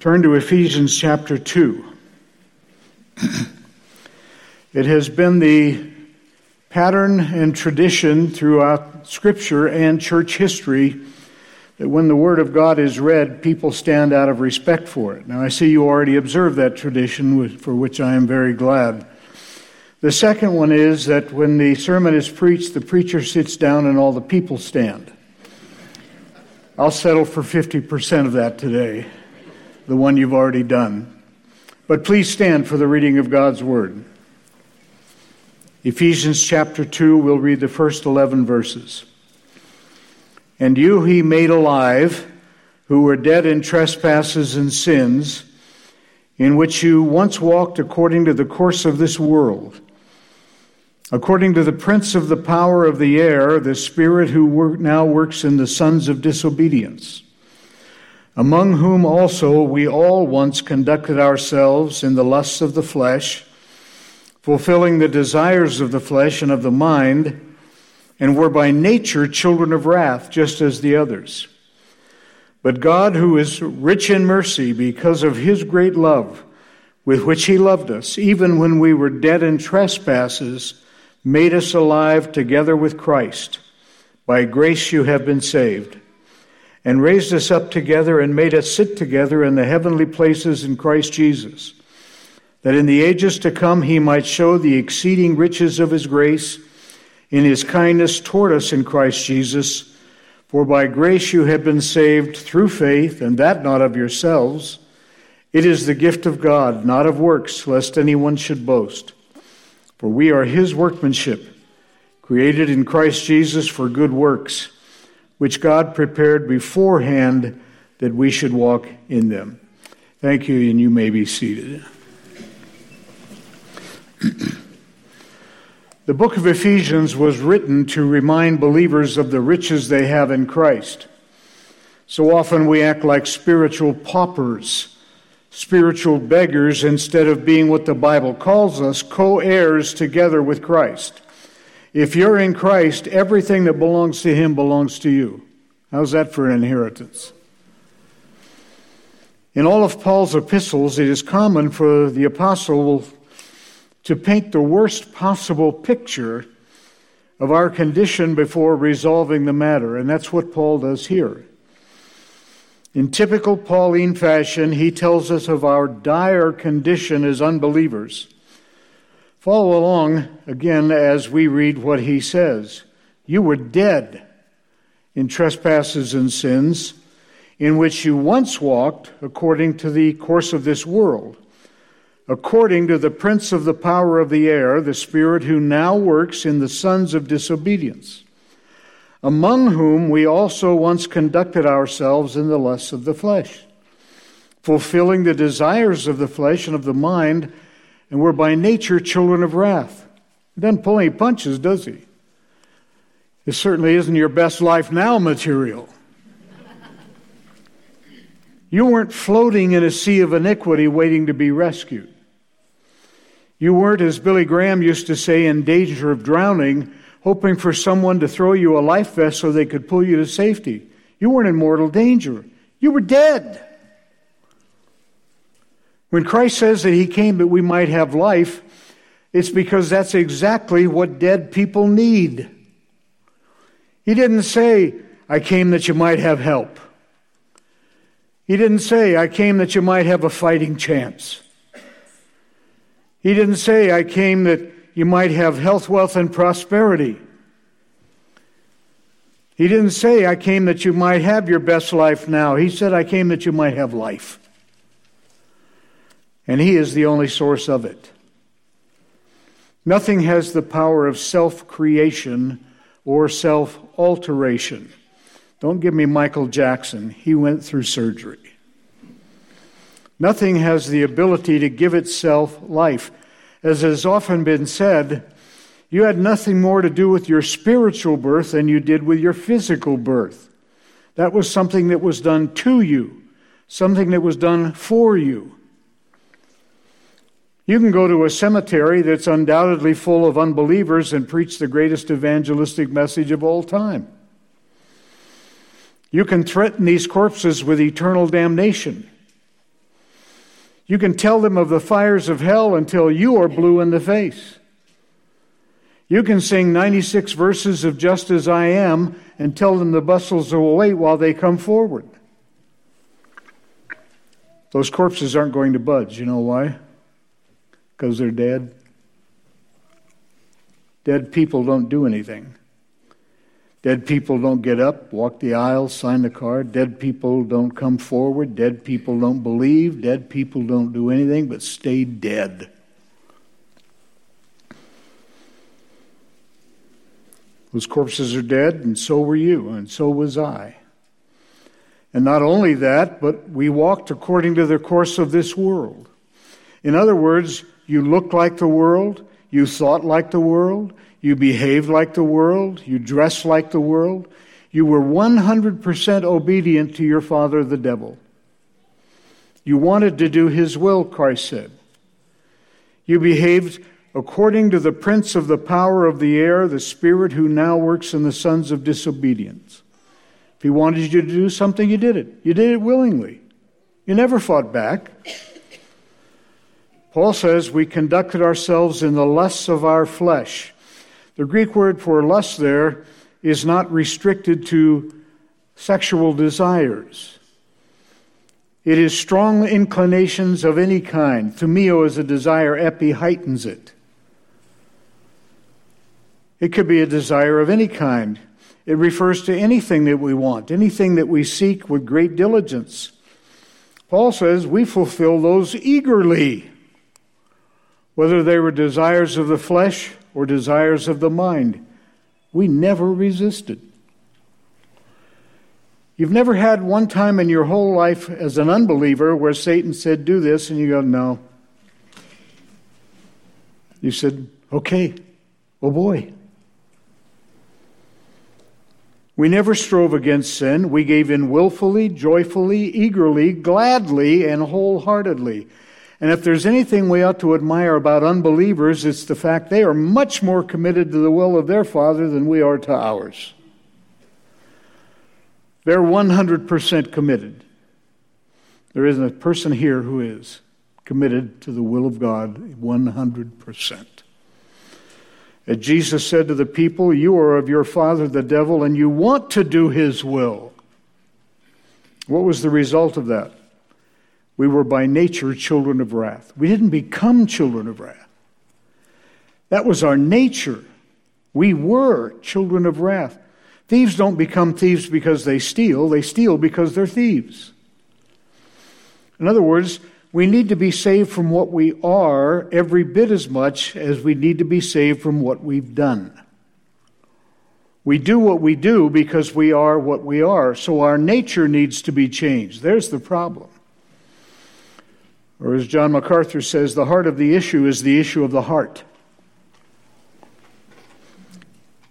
turn to Ephesians chapter 2. It has been the pattern and tradition throughout Scripture and church history that when the Word of God is read, people stand out of respect for it. Now, I see you already observe that tradition, for which I am very glad. The second one is that when the sermon is preached, the preacher sits down and all the people stand. I'll settle for 50% of that today, the one you've already done. But please stand for the reading of God's Word. Ephesians chapter 2, we'll read the first 11 verses. And you he made alive, who were dead in trespasses and sins, in which you once walked according to the course of this world, according to the prince of the power of the air, the spirit who now works in the sons of disobedience, among whom also we all once conducted ourselves in the lusts of the flesh, fulfilling the desires of the flesh and of the mind, and were by nature children of wrath, just as the others. But God, who is rich in mercy because of his great love, with which he loved us, even when we were dead in trespasses, made us alive together with Christ. By grace you have been saved. And raised us up together and made us sit together in the heavenly places in Christ Jesus, that in the ages to come he might show the exceeding riches of his grace in his kindness toward us in Christ Jesus. For by grace you have been saved through faith, and that not of yourselves. It is the gift of God, not of works, lest anyone should boast. For we are his workmanship, created in Christ Jesus for good works, which God prepared beforehand that we should walk in them. Thank you, and you may be seated. The book of Ephesians was written to remind believers of the riches they have in Christ. So often we act like spiritual paupers, spiritual beggars, instead of being what the Bible calls us, co-heirs together with Christ. If you're in Christ, everything that belongs to him belongs to you. How's that for an inheritance? In all of Paul's epistles, it is common for the apostle to paint the worst possible picture of our condition before resolving the matter, and that's what Paul does here. In typical Pauline fashion, he tells us of our dire condition as unbelievers. Follow along again as we read what he says. You were dead in trespasses and sins, in which you once walked according to the course of this world, according to the prince of the power of the air, the spirit who now works in the sons of disobedience, among whom we also once conducted ourselves in the lusts of the flesh, fulfilling the desires of the flesh and of the mind, and were by nature children of wrath. He doesn't pull any punches, does he? It certainly isn't your best life now material. You weren't floating in a sea of iniquity waiting to be rescued. You weren't, as Billy Graham used to say, in danger of drowning, hoping for someone to throw you a life vest so they could pull you to safety. You weren't in mortal danger. You were dead. When Christ says that he came that we might have life, it's because that's exactly what dead people need. He didn't say, I came that you might have help. He didn't say, I came that you might have a fighting chance. He didn't say, I came that you might have health, wealth, and prosperity. He didn't say, I came that you might have your best life now. He said, I came that you might have life. And he is the only source of it. Nothing has the power of self-creation or self-alteration. Don't give me Michael Jackson. He went through surgery. Nothing has the ability to give itself life. As has often been said, you had nothing more to do with your spiritual birth than you did with your physical birth. That was something that was done to you, something that was done for you. You can go to a cemetery that's undoubtedly full of unbelievers and preach the greatest evangelistic message of all time. You can threaten these corpses with eternal damnation. You can tell them of the fires of hell until you are blue in the face. You can sing 96 verses of Just As I Am and tell them the bustles will wait while they come forward. Those corpses aren't going to budge. You know why? Because they're dead. Dead people don't do anything. Dead people don't get up, walk the aisle, sign the card. Dead people don't come forward. Dead people don't believe. Dead people don't do anything but stay dead. Those corpses are dead, and so were you, and so was I. And not only that, but we walked according to the course of this world. In other words, you looked like the world, you thought like the world, you behaved like the world, you dressed like the world. You were 100% obedient to your father, the devil. You wanted to do his will, Christ said. You behaved according to the prince of the power of the air, the spirit who now works in the sons of disobedience. If he wanted you to do something, you did it. You did it willingly. You never fought back. Paul says we conducted ourselves in the lusts of our flesh. The Greek word for lust there is not restricted to sexual desires. It is strong inclinations of any kind. Thumio is a desire, epi heightens it. It could be a desire of any kind. It refers to anything that we want, anything that we seek with great diligence. Paul says we fulfill those eagerly, whether they were desires of the flesh or desires of the mind. We never resisted. You've never had one time in your whole life as an unbeliever where Satan said, do this, and you go, no. You said, okay, oh boy. We never strove against sin. We gave in willfully, joyfully, eagerly, gladly, and wholeheartedly. And if there's anything we ought to admire about unbelievers, it's the fact they are much more committed to the will of their Father than we are to ours. They're 100% committed. There isn't a person here who is committed to the will of God 100%. As Jesus said to the people, you are of your father the devil, and you want to do his will. What was the result of that? We were by nature children of wrath. We didn't become children of wrath. That was our nature. We were children of wrath. Thieves don't become thieves because they steal. They steal because they're thieves. In other words, we need to be saved from what we are every bit as much as we need to be saved from what we've done. We do what we do because we are what we are, so our nature needs to be changed. There's the problem. Or as John MacArthur says, the heart of the issue is the issue of the heart.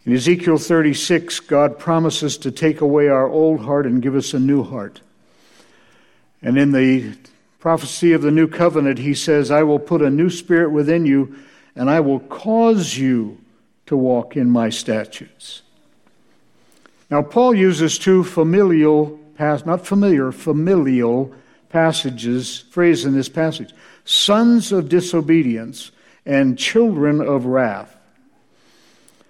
In Ezekiel 36, God promises to take away our old heart and give us a new heart. And in the prophecy of the new covenant, he says, I will put a new spirit within you, and I will cause you to walk in my statutes. Now, Paul uses two familial phrase in this passage, sons of disobedience and children of wrath.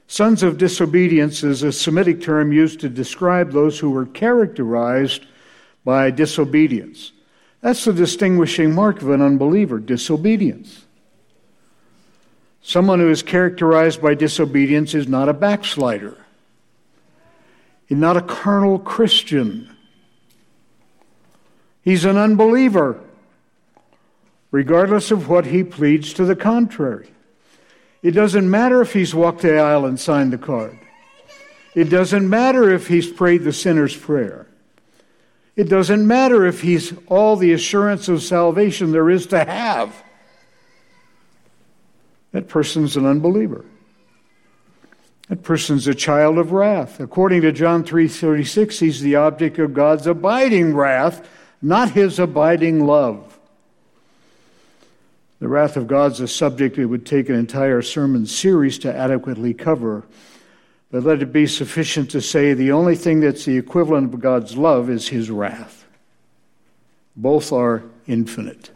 Sons of disobedience is a Semitic term used to describe those who were characterized by disobedience. That's the distinguishing mark of an unbeliever, disobedience. Someone who is characterized by disobedience is not a backslider. He's not a carnal Christian. He's an unbeliever, regardless of what he pleads to the contrary. It doesn't matter if he's walked the aisle and signed the card. It doesn't matter if he's prayed the sinner's prayer. It doesn't matter if he's all the assurance of salvation there is to have. That person's an unbeliever. That person's a child of wrath. According to John 3:36, he's the object of God's abiding wrath, not his abiding love. The wrath of God's a subject it would take an entire sermon series to adequately cover. But let it be sufficient to say the only thing that's the equivalent of God's love is his wrath. Both are infinite.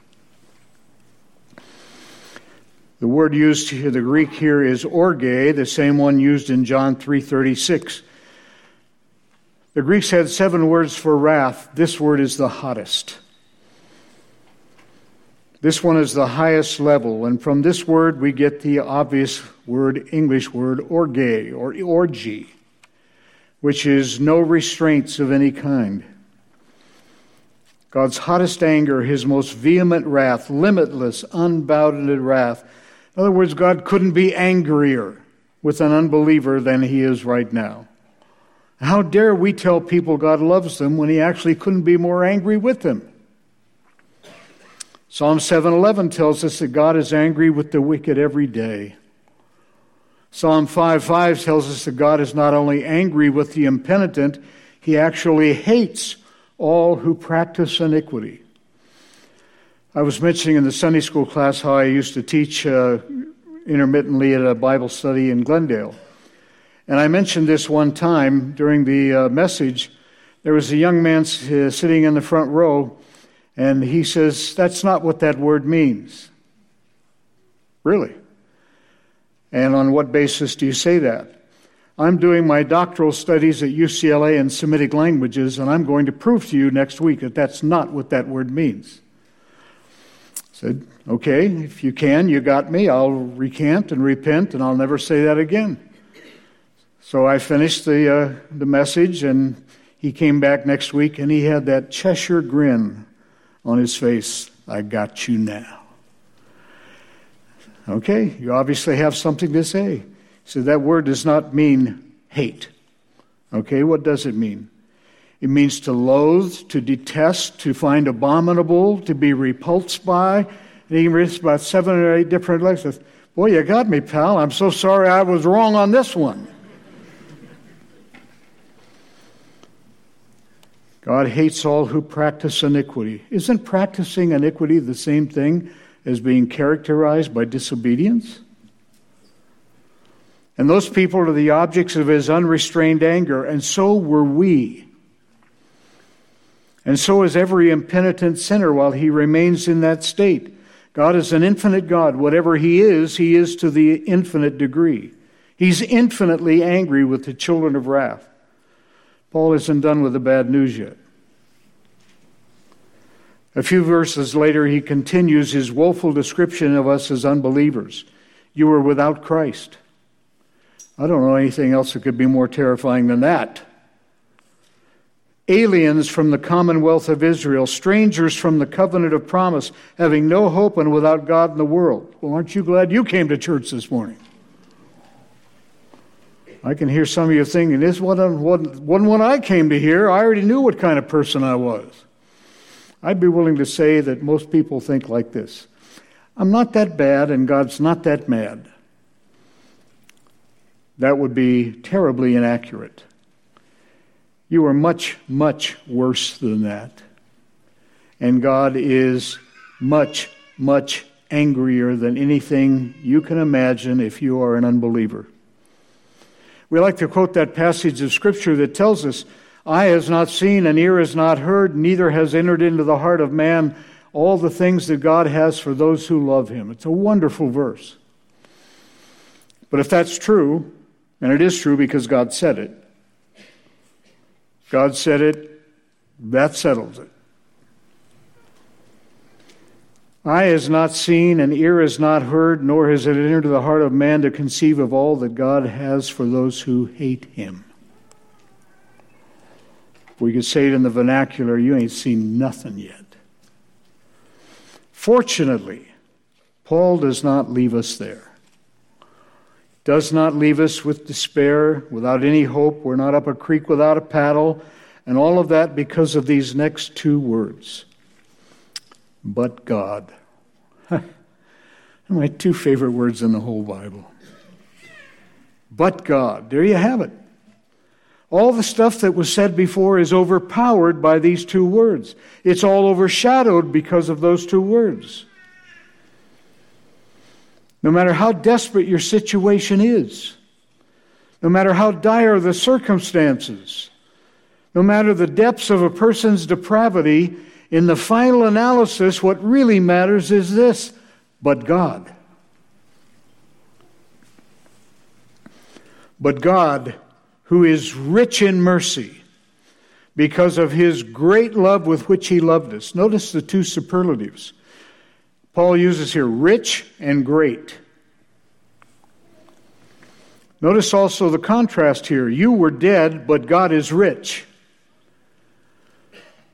The word used in the Greek here is orge, the same one used in John 3:36. The Greeks had 7 words for wrath. This word is the hottest. This one is the highest level, and from this word we get the obvious word, English word, orge, or orgy, which is no restraints of any kind. God's hottest anger, his most vehement wrath, limitless, unbounded wrath. In other words, God couldn't be angrier with an unbeliever than he is right now. How dare we tell people God loves them when he actually couldn't be more angry with them? Psalm 7:11 tells us that God is angry with the wicked every day. Psalm 5:5 tells us that God is not only angry with the impenitent, he actually hates all who practice iniquity. I was mentioning in the Sunday school class how I used to teach intermittently at a Bible study in Glendale. And I mentioned this one time during the message. There was a young man sitting in the front row, and he says, "That's not what that word means." Really? And on what basis do you say that? I'm doing my doctoral studies at UCLA in Semitic languages, and I'm going to prove to you next week that that's not what that word means. I said, "Okay, if you can, you got me. I'll recant and repent, and I'll never say that again." So I finished the message, and he came back next week, and he had that Cheshire grin on his face. "I got you now." "Okay, you obviously have something to say." So that word does not mean hate. Okay, what does it mean? It means to loathe, to detest, to find abominable, to be repulsed by. And he reads about 7 or 8 different lexicons. "Boy, you got me, pal. I'm so sorry I was wrong on this one." God hates all who practice iniquity. Isn't practicing iniquity the same thing as being characterized by disobedience? And those people are the objects of his unrestrained anger, and so were we. And so is every impenitent sinner while he remains in that state. God is an infinite God. Whatever he is to the infinite degree. He's infinitely angry with the children of wrath. Paul isn't done with the bad news yet. A few verses later, he continues his woeful description of us as unbelievers. "You were without Christ." I don't know anything else that could be more terrifying than that. "Aliens from the commonwealth of Israel, strangers from the covenant of promise, having no hope and without God in the world." Well, aren't you glad you came to church this morning? I can hear some of you thinking, "This wasn't what I came to hear. I already knew what kind of person I was." I'd be willing to say that most people think like this: "I'm not that bad, and God's not that mad." That would be terribly inaccurate. You are much, much worse than that. And God is much, much angrier than anything you can imagine if you are an unbeliever. We like to quote that passage of Scripture that tells us, "Eye has not seen, and ear has not heard, neither has entered into the heart of man all the things that God has for those who love him." It's a wonderful verse. But if that's true, and it is true because God said it. God said it, that settles it. Eye has not seen, and ear has not heard, nor has it entered the heart of man to conceive of all that God has for those who hate him. We could say it in the vernacular, you ain't seen nothing yet. Fortunately, Paul does not leave us there. Does not leave us with despair, without any hope. We're not up a creek without a paddle, And all of that because of these next two words. But God. My two favorite words in the whole Bible. But God. There you have it. All the stuff that was said before is overpowered by these two words. It's all overshadowed because of those two words. No matter how desperate your situation is, no matter how dire the circumstances, no matter the depths of a person's depravity, in the final analysis, what really matters is this, but God. But God, who is rich in mercy, because of his great love with which he loved us. Notice the two superlatives Paul uses here, rich and great. Notice also the contrast here. You were dead, but God is rich.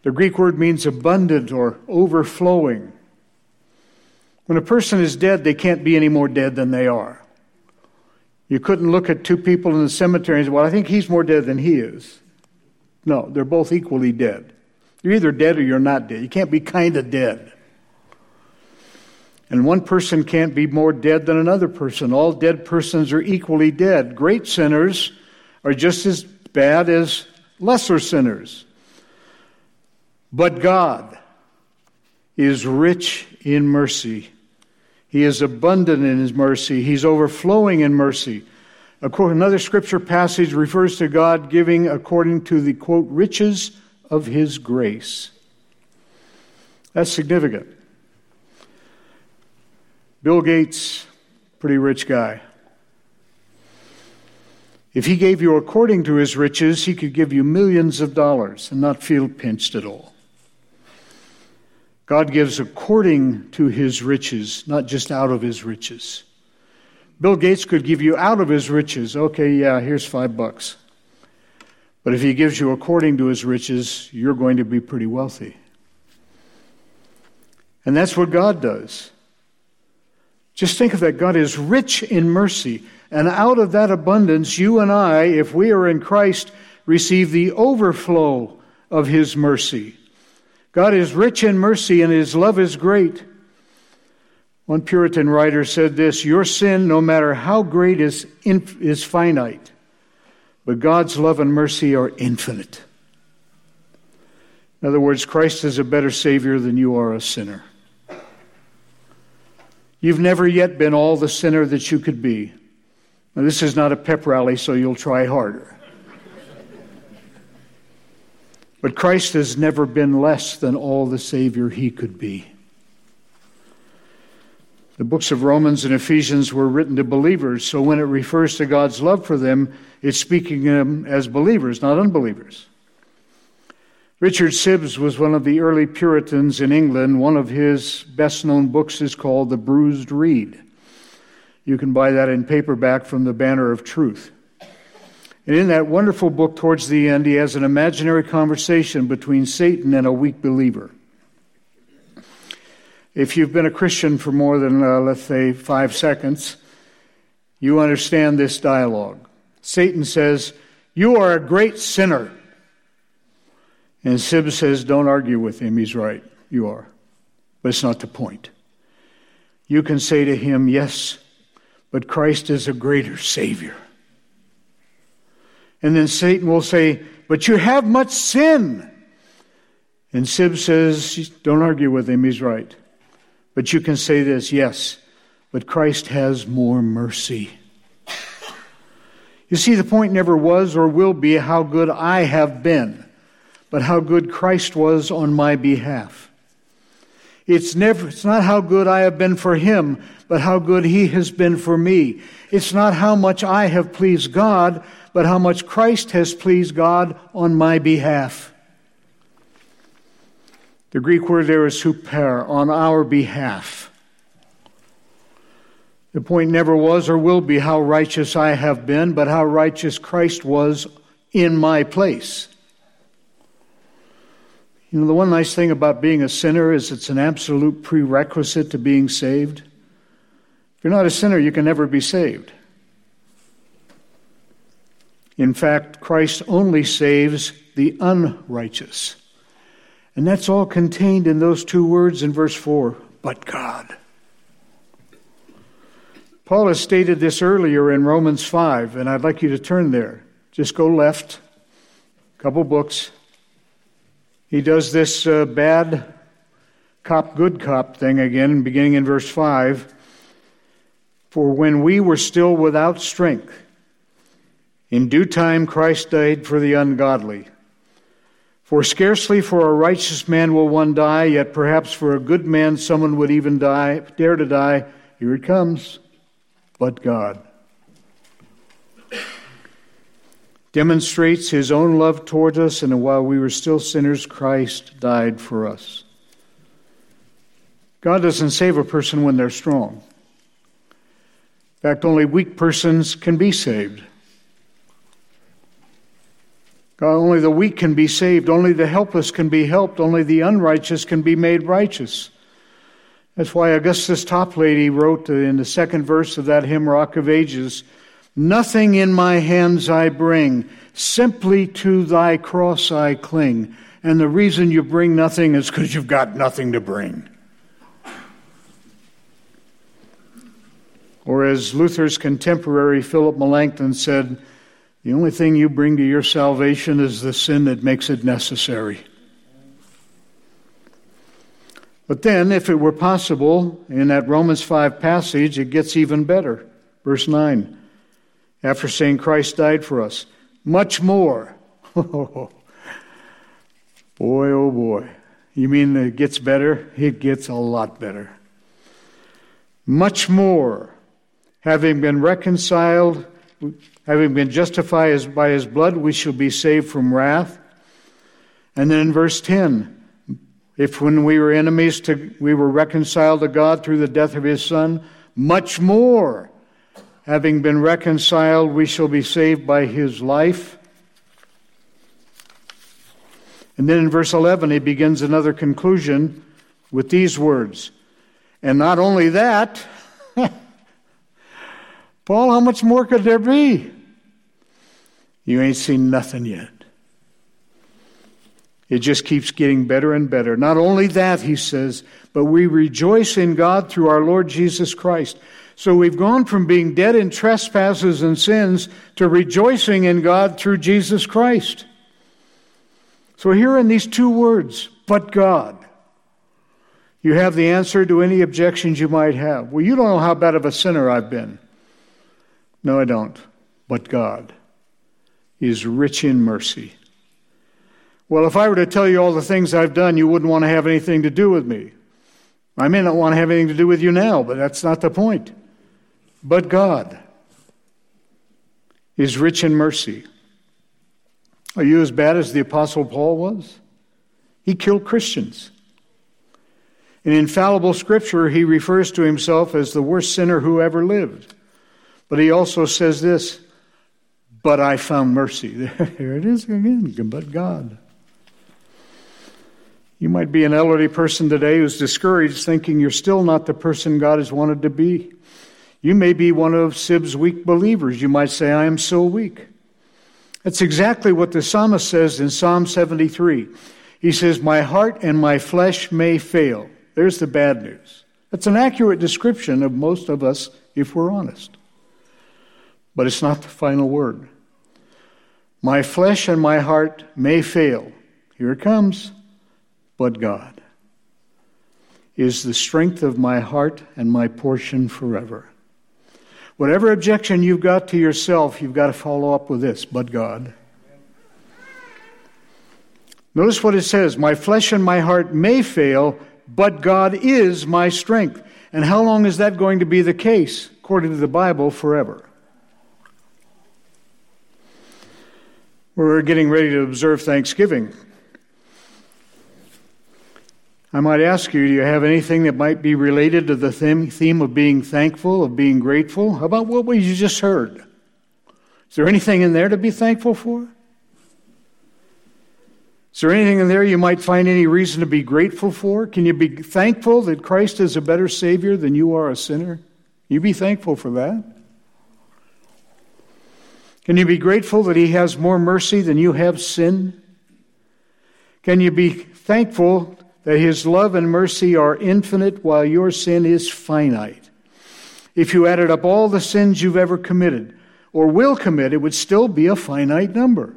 The Greek word means abundant or overflowing. When a person is dead, they can't be any more dead than they are. You couldn't look at two people in the cemetery and say, well, I think he's more dead than he is. No, they're both equally dead. You're either dead or you're not dead. You can't be kind of dead. And one person can't be more dead than another person. All dead persons are equally dead. Great sinners are just as bad as lesser sinners. But God is rich in mercy. He is abundant in his mercy. He's overflowing in mercy. Another scripture passage refers to God giving according to the, quote, riches of his grace. That's significant. Bill Gates, pretty rich guy. If he gave you according to his riches, he could give you millions of dollars and not feel pinched at all. God gives according to his riches, not just out of his riches. Bill Gates could give you out of his riches. Okay, yeah, here's $5. But if he gives you according to his riches, you're going to be pretty wealthy. And that's what God does. Just think of that. God is rich in mercy. And out of that abundance, you and I, if we are in Christ, receive the overflow of his mercy. God is rich in mercy and his love is great. One Puritan writer said this, your sin, no matter how great, is finite, but God's love and mercy are infinite. In other words, Christ is a better Savior than you are a sinner. You've never yet been all the sinner that you could be. Now, this is not a pep rally, so you'll try harder. But Christ has never been less than all the Savior he could be. The books of Romans and Ephesians were written to believers, so when it refers to God's love for them, it's speaking of them as believers, not unbelievers. Richard Sibbs was one of the early Puritans in England. One of his best-known books is called The Bruised Reed. You can buy that in paperback from the Banner of Truth. And in that wonderful book, towards the end, he has an imaginary conversation between Satan and a weak believer. If you've been a Christian for more than, let's say, 5 seconds, you understand this dialogue. Satan says, "You are a great sinner." And Sibbs says, "Don't argue with him. He's right. You are." But it's not the point. You can say to him, "Yes, but Christ is a greater Savior." And then Satan will say, "But you have much sin." And Sibbs says, "Don't argue with him. He's right. But you can say this, yes, but Christ has more mercy." You see, the point never was or will be how good I have been, but how good Christ was on my behalf. It's not how good I have been for him, but how good he has been for me. It's not how much I have pleased God, but how much Christ has pleased God on my behalf. The Greek word there is huper, on our behalf. The point never was or will be how righteous I have been, but how righteous Christ was in my place. You know, the one nice thing about being a sinner is it's an absolute prerequisite to being saved. If you're not a sinner, you can never be saved. In fact, Christ only saves the unrighteous. And that's all contained in those two words in verse 4, but God. Paul has stated this earlier in Romans 5, and I'd like you to turn there. Just go left, a couple books. He does this bad cop, good cop thing again, beginning in verse 5. For when we were still without strength, in due time Christ died for the ungodly. For scarcely for a righteous man will one die, yet perhaps for a good man someone would even die, dare to die. Here it comes, but God demonstrates his own love towards us, and while we were still sinners, Christ died for us. God doesn't save a person when they're strong. In fact, only weak persons can be saved. God, only the weak can be saved. Only the helpless can be helped. Only the unrighteous can be made righteous. That's why Augustus Toplady wrote in the second verse of that hymn, Rock of Ages, nothing in my hands I bring, simply to thy cross I cling. And the reason you bring nothing is because you've got nothing to bring. Or as Luther's contemporary Philip Melanchthon said, the only thing you bring to your salvation is the sin that makes it necessary. But then, if it were possible, in that Romans 5 passage, it gets even better. Verse 9, after saying Christ died for us, much more. Boy, oh boy. You mean it gets better? It gets a lot better. Much more. Having been reconciled, having been justified by his blood, we shall be saved from wrath. And then in verse 10, if when we were enemies, we were reconciled to God through the death of his Son, much more, having been reconciled, we shall be saved by his life. And then in verse 11, he begins another conclusion with these words. And not only that, Paul, how much more could there be? You ain't seen nothing yet. It just keeps getting better and better. Not only that, he says, but we rejoice in God through our Lord Jesus Christ. So we've gone from being dead in trespasses and sins to rejoicing in God through Jesus Christ. So here in these two words, but God, you have the answer to any objections you might have. Well, you don't know how bad of a sinner I've been. No, I don't. But God is rich in mercy. Well, if I were to tell you all the things I've done, you wouldn't want to have anything to do with me. I may not want to have anything to do with you now, but that's not the point. But God is rich in mercy. Are you as bad as the Apostle Paul was? He killed Christians. In infallible Scripture, he refers to himself as the worst sinner who ever lived. But he also says this, but I found mercy. There it is again, but God. You might be an elderly person today who's discouraged, thinking you're still not the person God has wanted to be. You may be one of Sib's weak believers. You might say, I am so weak. That's exactly what the psalmist says in Psalm 73. He says, my heart and my flesh may fail. There's the bad news. That's an accurate description of most of us, if we're honest. But it's not the final word. My flesh and my heart may fail. Here it comes. But God is the strength of my heart and my portion forever. Whatever objection you've got to yourself, you've got to follow up with this, but God. Notice what it says, my flesh and my heart may fail, but God is my strength. And how long is that going to be the case? According to the Bible, forever. We're getting ready to observe Thanksgiving. I might ask you, do you have anything that might be related to the theme of being thankful, of being grateful? How about what you just heard? Is there anything in there to be thankful for? Is there anything in there you might find any reason to be grateful for? Can you be thankful that Christ is a better Savior than you are a sinner? You be thankful for that. Can you be grateful that He has more mercy than you have sin? Can you be thankful that his love and mercy are infinite while your sin is finite? If you added up all the sins you've ever committed or will commit, it would still be a finite number.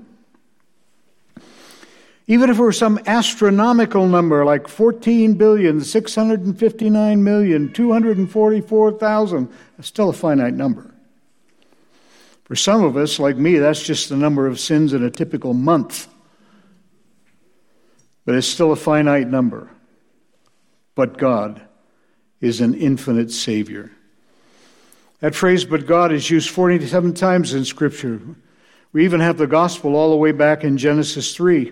Even if it were some astronomical number like 14,659,244,000, it's still a finite number. For some of us, like me, that's just the number of sins in a typical month. But it's still a finite number. But God is an infinite Savior. That phrase, but God, is used 47 times in Scripture. We even have the gospel all the way back in Genesis 3.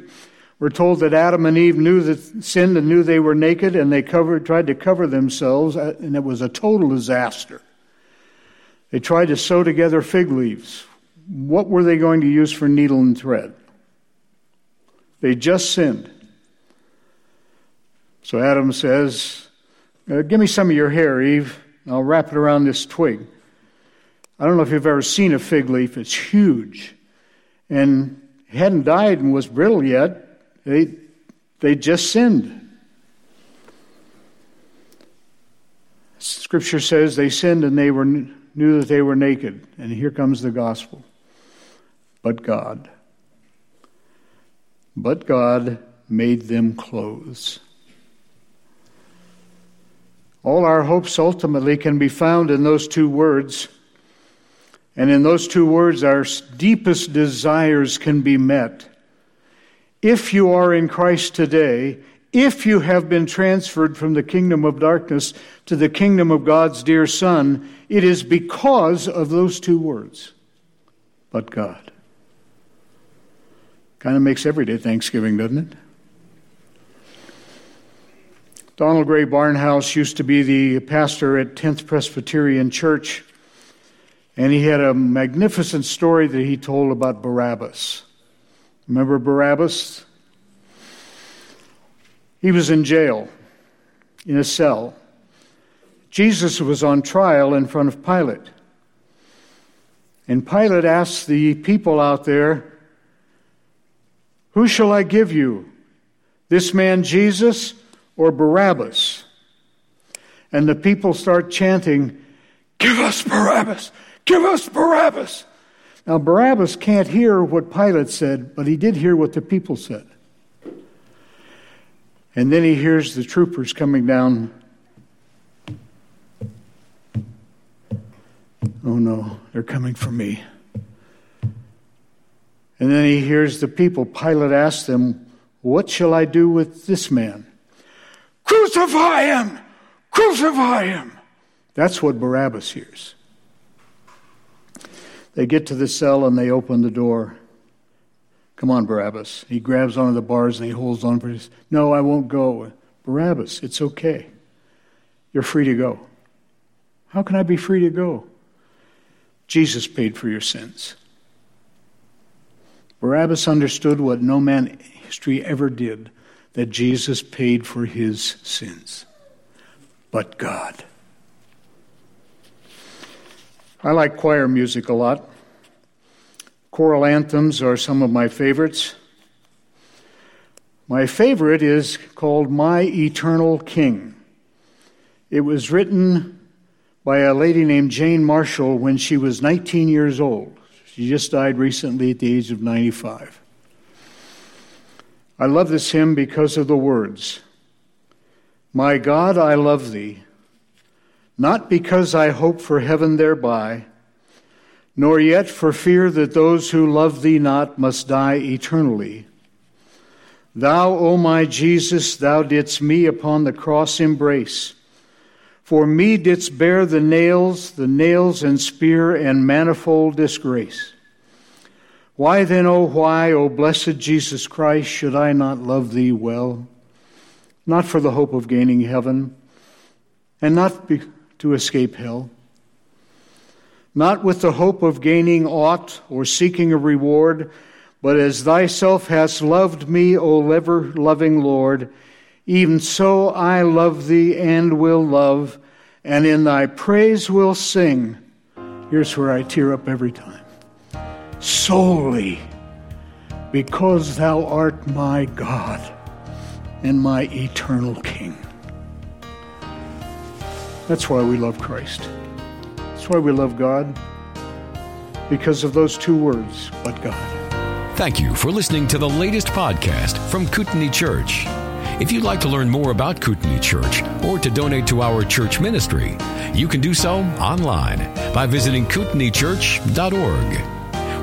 We're told that Adam and Eve knew that sin and knew they were naked, and they tried to cover themselves, and it was a total disaster. They tried to sew together fig leaves. What were they going to use for needle and thread? They just sinned. So Adam says, give me some of your hair, Eve, and I'll wrap it around this twig. I don't know if you've ever seen a fig leaf. It's huge. And it hadn't died and was brittle yet. They just sinned. Scripture says they sinned and they knew that they were naked. And here comes the gospel. But God made them clothes. All our hopes ultimately can be found in those two words. And in those two words, our deepest desires can be met. If you are in Christ today, if you have been transferred from the kingdom of darkness to the kingdom of God's dear Son, it is because of those two words, but God. Kind of makes everyday Thanksgiving, doesn't it? Donald Gray Barnhouse used to be the pastor at 10th Presbyterian Church, and he had a magnificent story that he told about Barabbas. Remember Barabbas? He was in jail, in a cell. Jesus was on trial in front of Pilate. And Pilate asked the people out there, who shall I give you, this man Jesus or Barabbas? And the people start chanting, give us Barabbas! Give us Barabbas! Now Barabbas can't hear what Pilate said, but he did hear what the people said. And then he hears the troopers coming down. Oh no, they're coming for me. And then he hears the people. Pilate asks them, what shall I do with this man? Crucify him! Crucify him! That's what Barabbas hears. They get to the cell and they open the door. Come on, Barabbas. He grabs onto the bars and he holds on for his. No, I won't go. Barabbas, it's okay. You're free to go. How can I be free to go? Jesus paid for your sins. Barabbas understood what no man in history ever did, that Jesus paid for his sins. But God. I like choir music a lot. Choral anthems are some of my favorites. My favorite is called My Eternal King. It was written by a lady named Jane Marshall when she was 19 years old. She just died recently at the age of 95. I love this hymn because of the words. My God, I love thee, not because I hope for heaven thereby, nor yet for fear that those who love thee not must die eternally. Thou, O my Jesus, thou didst me upon the cross embrace. For me didst bear the nails and spear and manifold disgrace. Why then, O why, O blessed Jesus Christ, should I not love thee well? Not for the hope of gaining heaven, and not to escape hell. Not with the hope of gaining aught or seeking a reward, but as thyself hast loved me, O ever-loving Lord, even so I love thee and will love, and in thy praise will sing. Here's where I tear up every time. Solely because thou art my God. and my eternal King. That's why we love Christ. That's why we love God, because of those two words, but God. Thank you for listening to the latest podcast from Kootenai Church. If you'd like to learn more about Kootenai Church or to donate to our church ministry, you can do so online by visiting kootenaichurch.org.